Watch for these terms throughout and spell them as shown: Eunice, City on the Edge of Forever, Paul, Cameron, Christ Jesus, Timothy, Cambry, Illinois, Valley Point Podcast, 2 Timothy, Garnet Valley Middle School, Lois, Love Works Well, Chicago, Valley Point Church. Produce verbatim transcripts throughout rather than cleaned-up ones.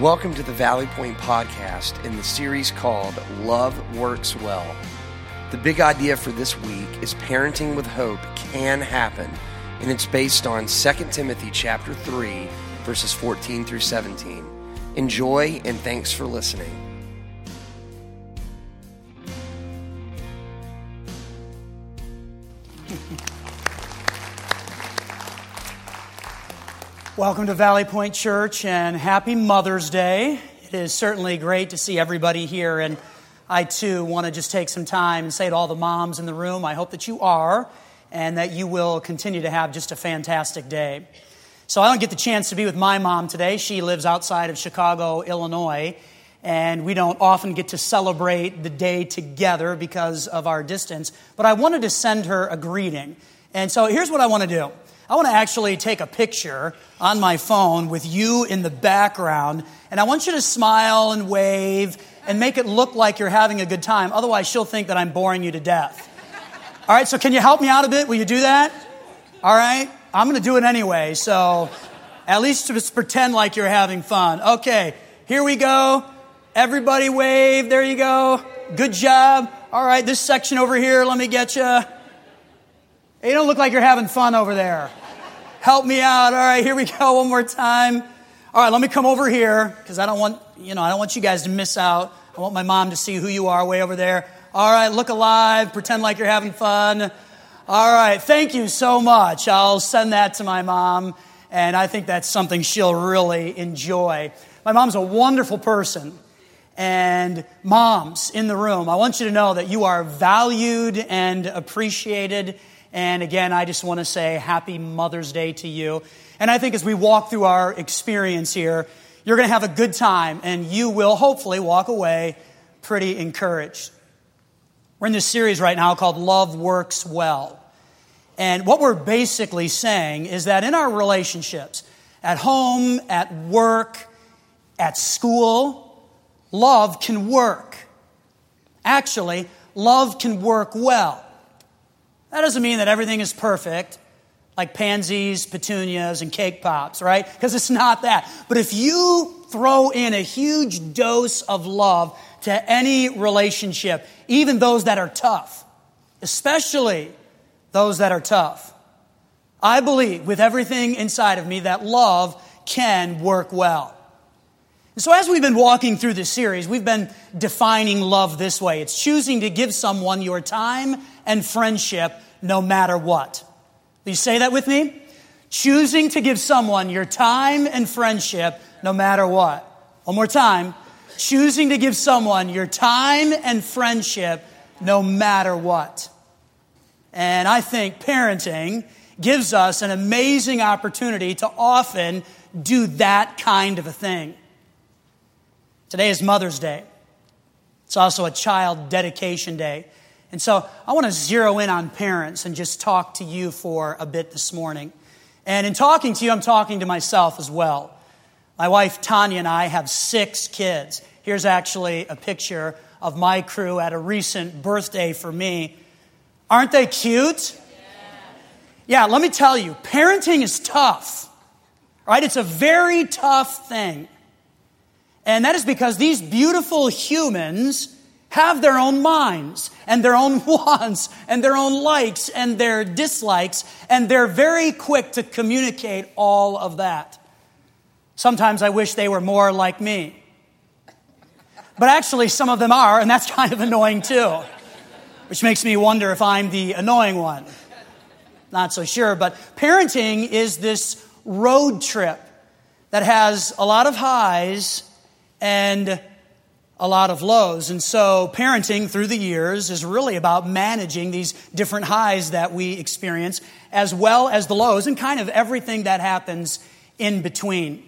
Welcome to the Valley Point Podcast in the series called Love Works Well. The big idea for this week is parenting with hope can happen, and it's based on Second Timothy chapter three, verses fourteen through seventeen. Enjoy, and thanks for listening. Welcome to Valley Point Church, and happy Mother's Day. It is certainly great to see everybody here, and I, too, want to just take some time and say to all the moms in the room, I hope that you are, and that you will continue to have just a fantastic day. So I don't get the chance to be with my mom today. She lives outside of Chicago, Illinois, and we don't often get to celebrate the day together because of our distance, but I wanted to send her a greeting, and so here's what I want to do. I want to actually take a picture on my phone with you in the background, and I want you to smile and wave and make it look like you're having a good time. Otherwise, she'll think that I'm boring you to death. All right, so can you help me out a bit? Will you do that? All right, I'm going to do it anyway, so at least just pretend like you're having fun. Okay, here we go. Everybody wave. There you go. Good job. All right, this section over here, let me get you. You don't look like you're having fun over there. Help me out. All right, here we go one more time. All right, let me come over here because I don't want, you know, I don't want you guys to miss out. I want my mom to see who you are way over there. All right, look alive. Pretend like you're having fun. All right, thank you so much. I'll send that to my mom, and I think that's something she'll really enjoy. My mom's a wonderful person, and moms in the room, I want you to know that you are valued and appreciated. And again, I just want to say happy Mother's Day to you. And I think as we walk through our experience here, you're going to have a good time, and you will hopefully walk away pretty encouraged. We're in this series right now called Love Works Well. And what we're basically saying is that in our relationships, at home, at work, at school, love can work. Actually, love can work well. That doesn't mean that everything is perfect, like pansies, petunias, and cake pops, right? Because it's not that. But if you throw in a huge dose of love to any relationship, even those that are tough, especially those that are tough, I believe with everything inside of me that love can work well. And so as we've been walking through this series, we've been defining love this way. It's choosing to give someone your time and friendship no matter what. Will you say that with me? Choosing to give someone your time and friendship no matter what. One more time. Choosing to give someone your time and friendship no matter what. And I think parenting gives us an amazing opportunity to often do that kind of a thing. Today is Mother's Day. It's also a child dedication day. And so I want to zero in on parents and just talk to you for a bit this morning. And in talking to you, I'm talking to myself as well. My wife, Tanya, and I have six kids. Here's actually a picture of my crew at a recent birthday for me. Aren't they cute? Yeah, yeah, let me tell you, parenting is tough, right? It's a very tough thing. And that is because these beautiful humans have their own minds and their own wants and their own likes and their dislikes, and they're very quick to communicate all of that. Sometimes I wish they were more like me. But actually, some of them are, and that's kind of annoying too, which makes me wonder if I'm the annoying one. Not so sure, but parenting is this road trip that has a lot of highs and a lot of lows. And so parenting through the years is really about managing these different highs that we experience, as well as the lows and kind of everything that happens in between.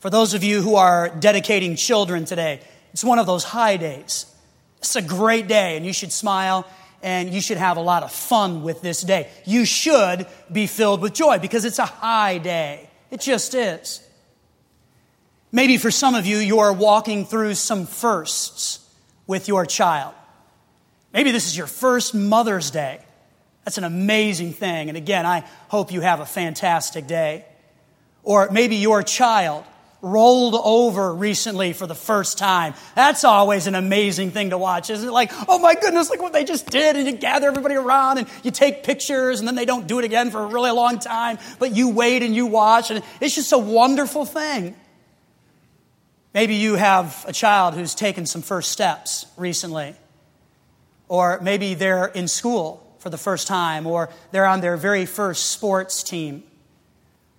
For those of you who are dedicating children today, it's one of those high days. It's a great day, and you should smile, and you should have a lot of fun with this day. You should be filled with joy because it's a high day. It just is. Maybe for some of you, you're walking through some firsts with your child. Maybe this is your first Mother's Day. That's an amazing thing. And again, I hope you have a fantastic day. Or maybe your child rolled over recently for the first time. That's always an amazing thing to watch, isn't it? Like, oh my goodness, look what they just did. And you gather everybody around and you take pictures and then they don't do it again for a really long time. But you wait and you watch and it's just a wonderful thing. Maybe you have a child who's taken some first steps recently. Or maybe they're in school for the first time or they're on their very first sports team.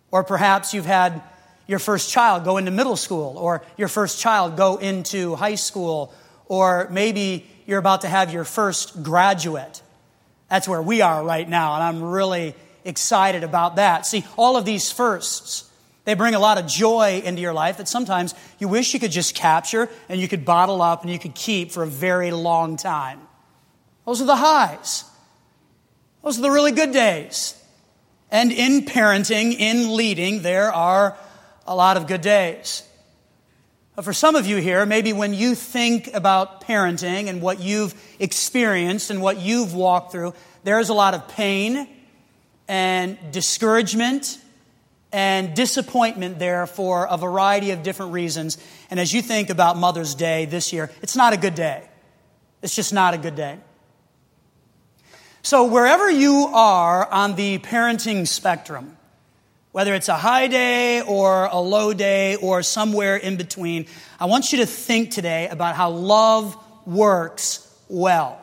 Or perhaps you've had your first child go into middle school, or your first child go into high school, or maybe you're about to have your first graduate. That's where we are right now, and I'm really excited about that. See, all of these firsts, they bring a lot of joy into your life that sometimes you wish you could just capture and you could bottle up and you could keep for a very long time. Those are the highs. Those are the really good days. And in parenting, in leading, there are a lot of good days. But for some of you here, maybe when you think about parenting and what you've experienced and what you've walked through, there's a lot of pain and discouragement and disappointment there for a variety of different reasons. And as you think about Mother's Day this year, it's not a good day. It's just not a good day. So wherever you are on the parenting spectrum, whether it's a high day or a low day or somewhere in between, I want you to think today about how love works well.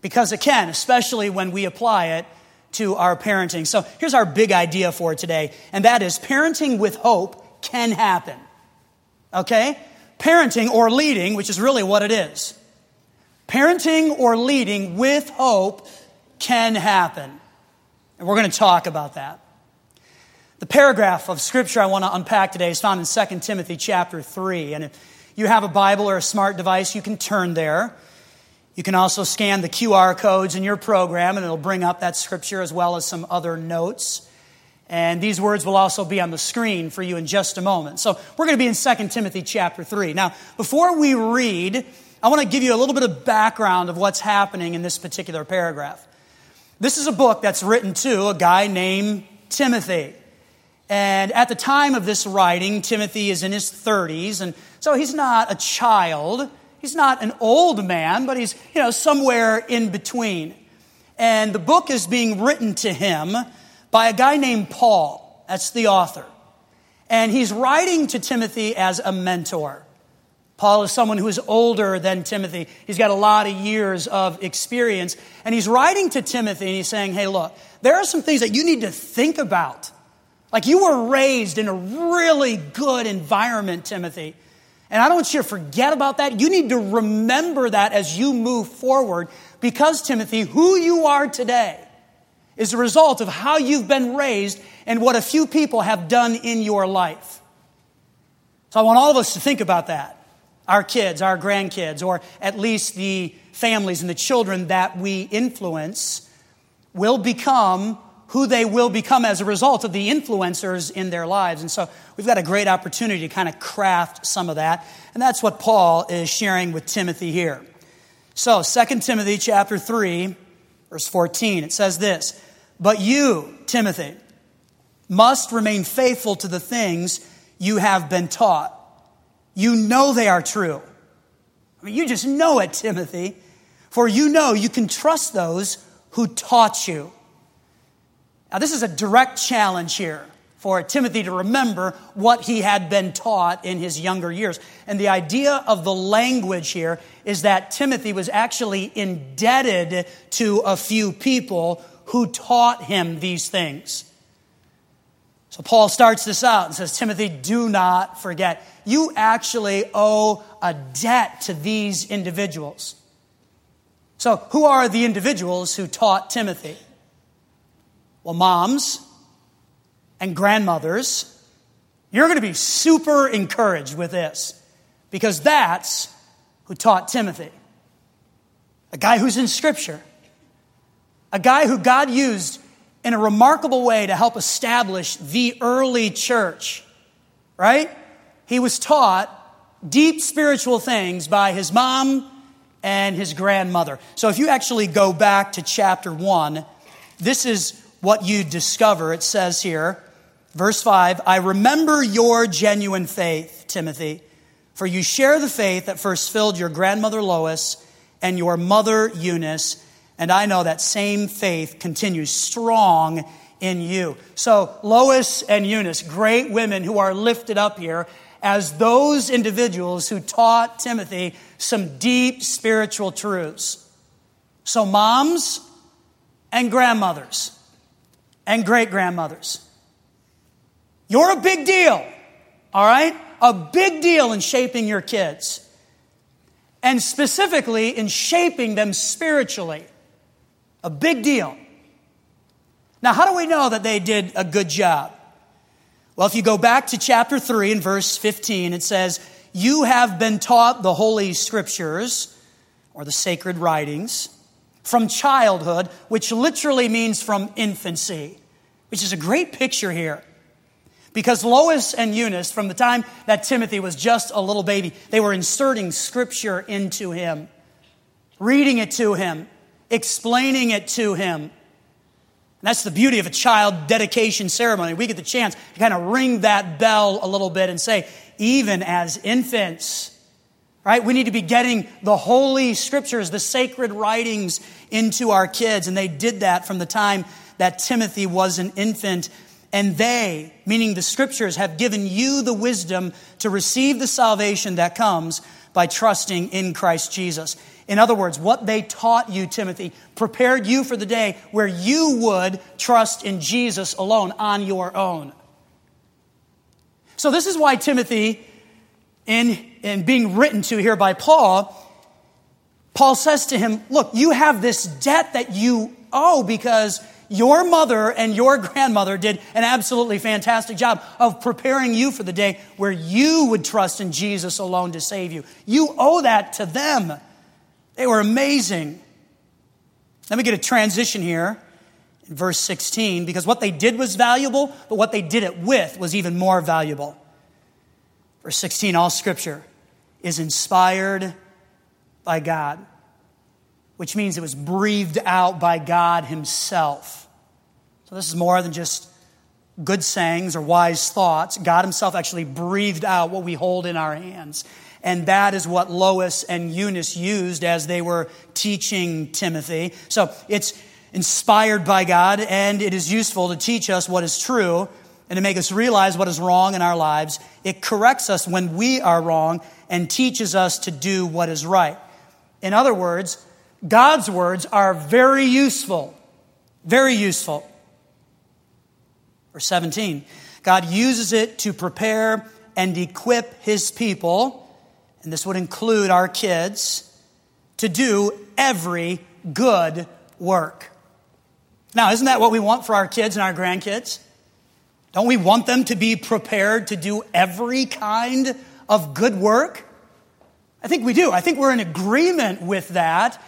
Because it can, especially when we apply it to our parenting. So here's our big idea for today, and that is parenting with hope can happen. Okay? Parenting or leading, which is really what it is. Parenting or leading with hope can happen. And we're going to talk about that. The paragraph of scripture I want to unpack today is found in Second Timothy chapter three. And if you have a Bible or a smart device, you can turn there. You can also scan the Q R codes in your program, and it'll bring up that scripture as well as some other notes. And these words will also be on the screen for you in just a moment. So we're going to be in Second Timothy chapter three. Now, before we read, I want to give you a little bit of background of what's happening in this particular paragraph. This is a book that's written to a guy named Timothy. And at the time of this writing, Timothy is in his thirties, and so he's not a child. He's not an old man, but he's, you know, somewhere in between. And the book is being written to him by a guy named Paul. That's the author. And he's writing to Timothy as a mentor. Paul is someone who is older than Timothy. He's got a lot of years of experience. And he's writing to Timothy, and he's saying, hey, look, there are some things that you need to think about. Like, you were raised in a really good environment, Timothy. And I don't want you to forget about that. You need to remember that as you move forward, because, Timothy, who you are today is a result of how you've been raised and what a few people have done in your life. So I want all of us to think about that. Our kids, our grandkids, or at least the families and the children that we influence will become who they will become as a result of the influencers in their lives. And so we've got a great opportunity to kind of craft some of that. And that's what Paul is sharing with Timothy here. So Second Timothy chapter three, verse fourteen, it says this, "But you, Timothy, must remain faithful to the things you have been taught. You know they are true." I mean, you just know it, Timothy. "For you know you can trust those who taught you." Now, this is a direct challenge here for Timothy to remember what he had been taught in his younger years. And the idea of the language here is that Timothy was actually indebted to a few people who taught him these things. So Paul starts this out and says, Timothy, do not forget. You actually owe a debt to these individuals. So who are the individuals who taught Timothy? Well, moms and grandmothers, you're going to be super encouraged with this, because that's who taught Timothy. A guy who's in Scripture. A guy who God used in a remarkable way to help establish the early church, right? He was taught deep spiritual things by his mom and his grandmother. So if you actually go back to chapter one, this is what you discover. It says here, Verse five, I remember your genuine faith, Timothy, for you share the faith that first filled your grandmother Lois and your mother Eunice, and I know that same faith continues strong in you. So Lois and Eunice, great women who are lifted up here as those individuals who taught Timothy some deep spiritual truths. So moms and grandmothers and great-grandmothers, you're a big deal, all right? A big deal in shaping your kids, and specifically in shaping them spiritually. A big deal. Now, how do we know that they did a good job? Well, if you go back to chapter three and verse fifteen, it says, you have been taught the Holy Scriptures, or the sacred writings, from childhood, which literally means from infancy, which is a great picture here. Because Lois and Eunice, from the time that Timothy was just a little baby, they were inserting Scripture into him, reading it to him, explaining it to him. And that's the beauty of a child dedication ceremony. We get the chance to kind of ring that bell a little bit and say, even as infants, right? We need to be getting the Holy Scriptures, the sacred writings into our kids. And they did that from the time that Timothy was an infant. And they, meaning the Scriptures, have given you the wisdom to receive the salvation that comes by trusting in Christ Jesus. In other words, what they taught you, Timothy, prepared you for the day where you would trust in Jesus alone on your own. So this is why Timothy, in, in being written to here by Paul, Paul says to him, look, you have this debt that you owe because your mother and your grandmother did an absolutely fantastic job of preparing you for the day where you would trust in Jesus alone to save you. You owe that to them. They were amazing. Let me get a transition here in verse sixteen, because what they did was valuable, but what they did it with was even more valuable. Verse sixteen, all Scripture is inspired by God, which means it was breathed out by God himself. So this is more than just good sayings or wise thoughts. God himself actually breathed out what we hold in our hands. And that is what Lois and Eunice used as they were teaching Timothy. So it's inspired by God, and it is useful to teach us what is true and to make us realize what is wrong in our lives. It corrects us when we are wrong and teaches us to do what is right. In other words, God's words are very useful, very useful. Verse seventeen, God uses it to prepare and equip his people, and this would include our kids, to do every good work. Now, isn't that what we want for our kids and our grandkids? Don't we want them to be prepared to do every kind of good work? I think we do. I think we're in agreement with that.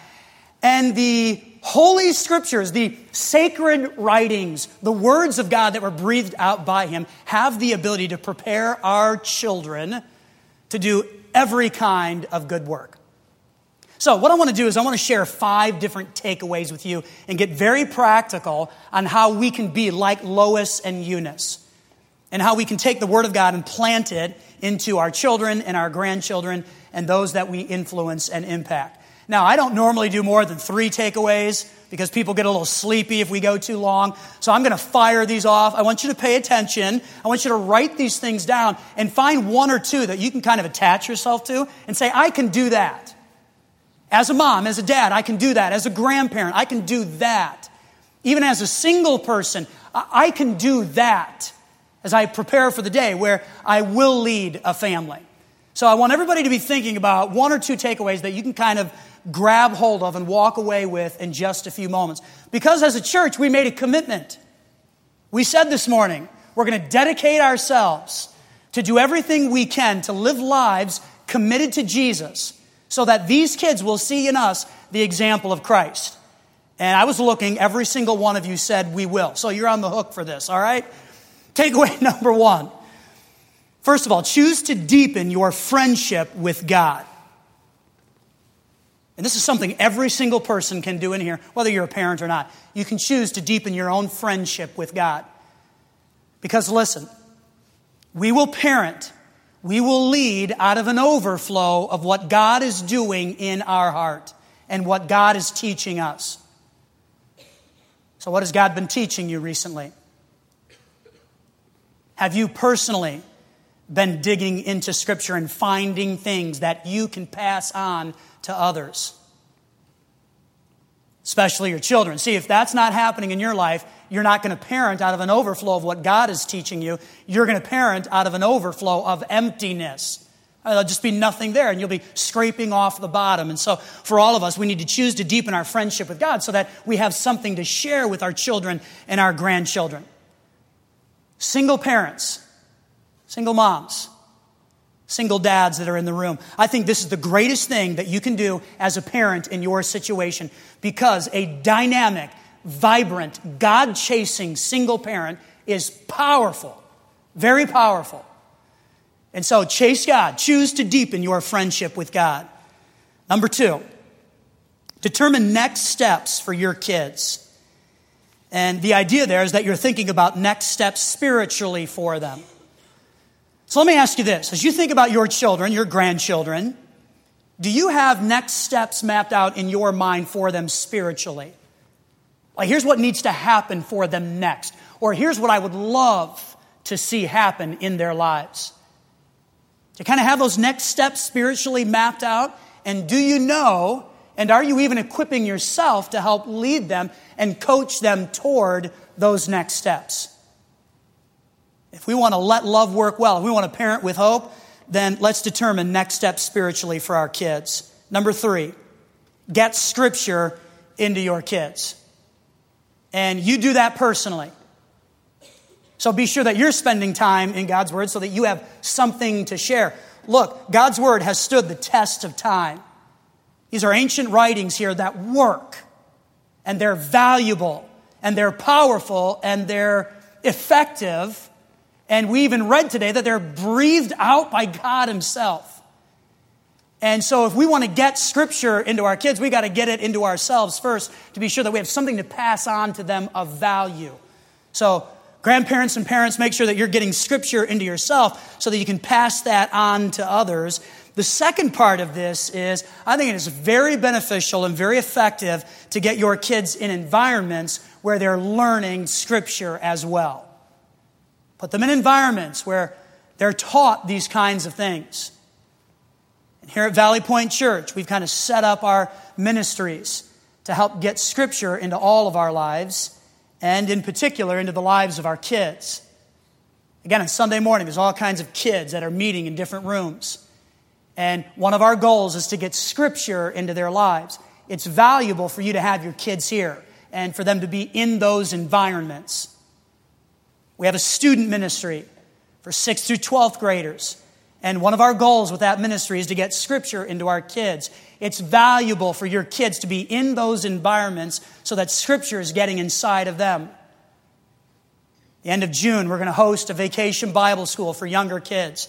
And the Holy Scriptures, the sacred writings, the words of God that were breathed out by him, have the ability to prepare our children to do every kind of good work. So what I want to do is I want to share five different takeaways with you and get very practical on how we can be like Lois and Eunice and how we can take the Word of God and plant it into our children and our grandchildren and those that we influence and impact. Now, I don't normally do more than three takeaways because people get a little sleepy if we go too long. So I'm going to fire these off. I want you to pay attention. I want you to write these things down and find one or two that you can kind of attach yourself to and say, I can do that. As a mom, as a dad, I can do that. As a grandparent, I can do that. Even as a single person, I can do that as I prepare for the day where I will lead a family. So I want everybody to be thinking about one or two takeaways that you can kind of grab hold of and walk away with in just a few moments. Because as a church, we made a commitment. We said this morning, we're going to dedicate ourselves to do everything we can to live lives committed to Jesus so that these kids will see in us the example of Christ. And I was looking, every single one of you said we will. So you're on the hook for this, all right? Takeaway number one. First of all, choose to deepen your friendship with God. And this is something every single person can do in here, whether you're a parent or not. You can choose to deepen your own friendship with God. Because listen, we will parent, we will lead out of an overflow of what God is doing in our heart and what God is teaching us. So what has God been teaching you recently? Have you personally been digging into Scripture and finding things that you can pass on to others? Especially your children. See, if that's not happening in your life, you're not going to parent out of an overflow of what God is teaching you. You're going to parent out of an overflow of emptiness. There'll just be nothing there, and you'll be scraping off the bottom. And so for all of us, we need to choose to deepen our friendship with God so that we have something to share with our children and our grandchildren. Single parents, single moms, single dads that are in the room. I think this is the greatest thing that you can do as a parent in your situation, because a dynamic, vibrant, God-chasing single parent is powerful, very powerful. And so chase God. Choose to deepen your friendship with God. Number two, determine next steps for your kids. And the idea there is that you're thinking about next steps spiritually for them. So let me ask you this. As you think about your children, your grandchildren, do you have next steps mapped out in your mind for them spiritually? Like, here's what needs to happen for them next. Or here's what I would love to see happen in their lives. Do you kind of have those next steps spiritually mapped out? And do you know, and are you even equipping yourself to help lead them and coach them toward those next steps? If we want to let love work well, if we want to parent with hope, then let's determine next steps spiritually for our kids. Number three, get Scripture into your kids. And you do that personally. So be sure that you're spending time in God's Word so that you have something to share. Look, God's Word has stood the test of time. These are ancient writings here that work, and they're valuable, and they're powerful, and they're effective. And we even read today that they're breathed out by God Himself. And so if we want to get Scripture into our kids, we got to get it into ourselves first to be sure that we have something to pass on to them of value. So grandparents and parents, make sure that you're getting Scripture into yourself so that you can pass that on to others. The second part of this is, I think it is very beneficial and very effective to get your kids in environments where they're learning Scripture as well. Put them in environments where they're taught these kinds of things. And here at Valley Point Church, we've kind of set up our ministries to help get Scripture into all of our lives, and in particular into the lives of our kids. Again, on Sunday morning, there's all kinds of kids that are meeting in different rooms. And one of our goals is to get Scripture into their lives. It's valuable for you to have your kids here and for them to be in those environments. We have a student ministry for sixth through twelfth graders. And one of our goals with that ministry is to get Scripture into our kids. It's valuable for your kids to be in those environments so that Scripture is getting inside of them. The end of June, we're going to host a vacation Bible school for younger kids.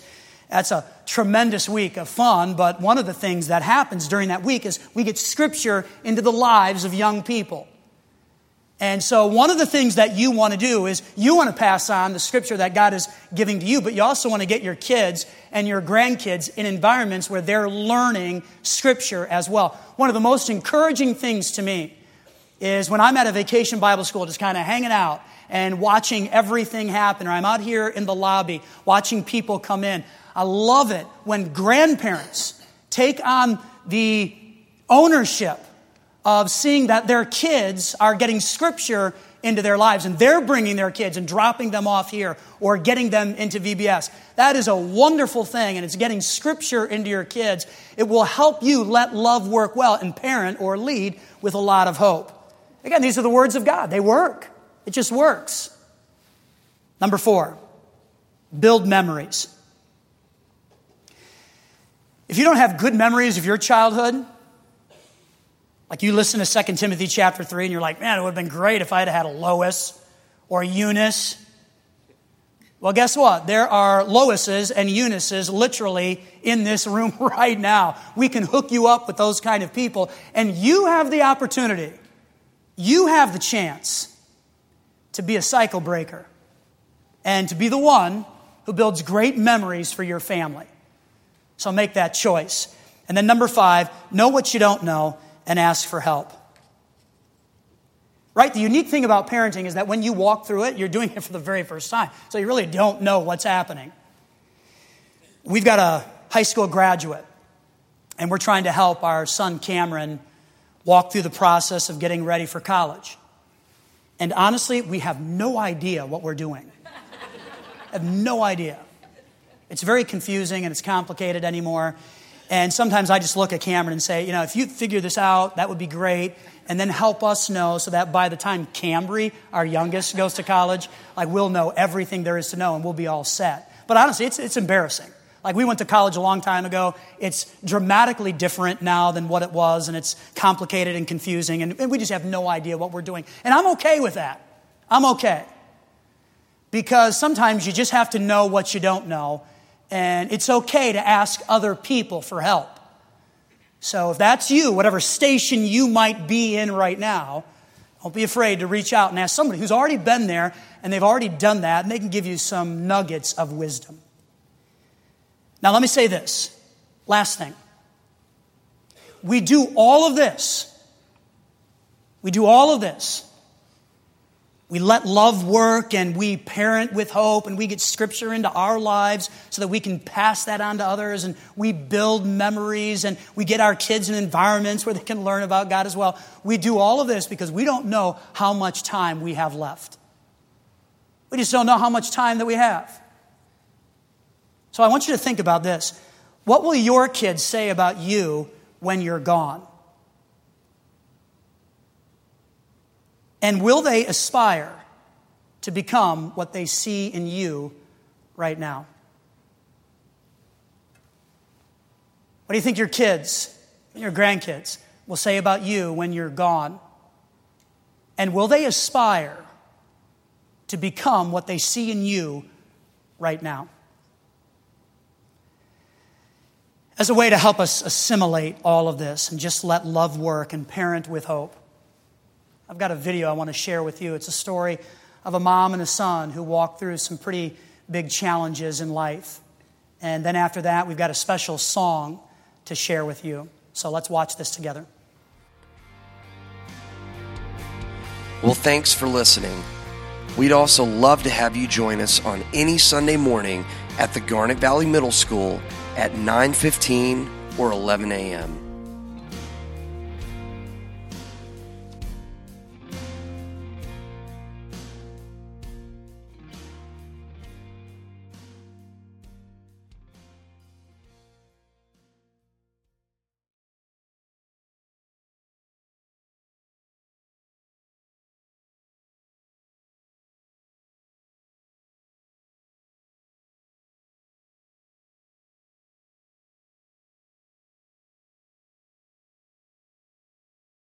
That's a tremendous week of fun, but one of the things that happens during that week is we get Scripture into the lives of young people. And so one of the things that you want to do is you want to pass on the Scripture that God is giving to you, but you also want to get your kids and your grandkids in environments where they're learning Scripture as well. One of the most encouraging things to me is when I'm at a vacation Bible school, just kind of hanging out and watching everything happen, or I'm out here in the lobby watching people come in. I love it when grandparents take on the ownership of seeing that their kids are getting Scripture into their lives, and they're bringing their kids and dropping them off here or getting them into V B S. That is a wonderful thing, and it's getting Scripture into your kids. It will help you let love work well and parent or lead with a lot of hope. Again, these are the words of God. They work. It just works. Number four, build memories. If you don't have good memories of your childhood, like you listen to Second Timothy chapter three and you're like, man, it would have been great if I had had a Lois or a Eunice. Well, guess what? There are Loises and Eunices literally in this room right now. We can hook you up with those kind of people, and you have the opportunity. You have the chance to be a cycle breaker. and to be the one who builds great memories for your family. So make that choice. And then number five, know what you don't know and ask for help. Right? The unique thing about parenting is that when you walk through it, you're doing it for the very first time. So you really don't know what's happening. We've got a high school graduate, and we're trying to help our son Cameron walk through the process of getting ready for college. And honestly, we have no idea what we're doing. I have no idea. It's very confusing and it's complicated anymore. And sometimes I just look at Cameron and say, you know, if you figure this out, that would be great. And then help us know so that by the time Cambry, our youngest, goes to college, like we'll know everything there is to know and we'll be all set. But honestly, it's it's embarrassing. Like we went to college a long time ago. It's dramatically different now than what it was. And it's complicated and confusing. And, and we just have no idea what we're doing. And I'm okay with that. I'm okay. Because sometimes you just have to know what you don't know. And it's okay to ask other people for help. So if that's you, whatever station you might be in right now, don't be afraid to reach out and ask somebody who's already been there and they've already done that, and they can give you some nuggets of wisdom. Now let me say this, last thing. We do all of this. We do all of this. We let love work and we parent with hope and we get scripture into our lives so that we can pass that on to others and we build memories and we get our kids in environments where they can learn about God as well. We do all of this because we don't know how much time we have left. We just don't know how much time that we have. So I want you to think about this. What will your kids say about you when you're gone? And will they aspire to become what they see in you right now? What do you think your kids and your grandkids will say about you when you're gone? And will they aspire to become what they see in you right now? As a way to help us assimilate all of this and just let love work and parent with hope, I've got a video I want to share with you. It's a story of a mom and a son who walked through some pretty big challenges in life. And then after that, we've got a special song to share with you. So let's watch this together. Well, thanks for listening. We'd also love to have you join us on any Sunday morning at the Garnet Valley Middle School at nine fifteen or eleven a.m.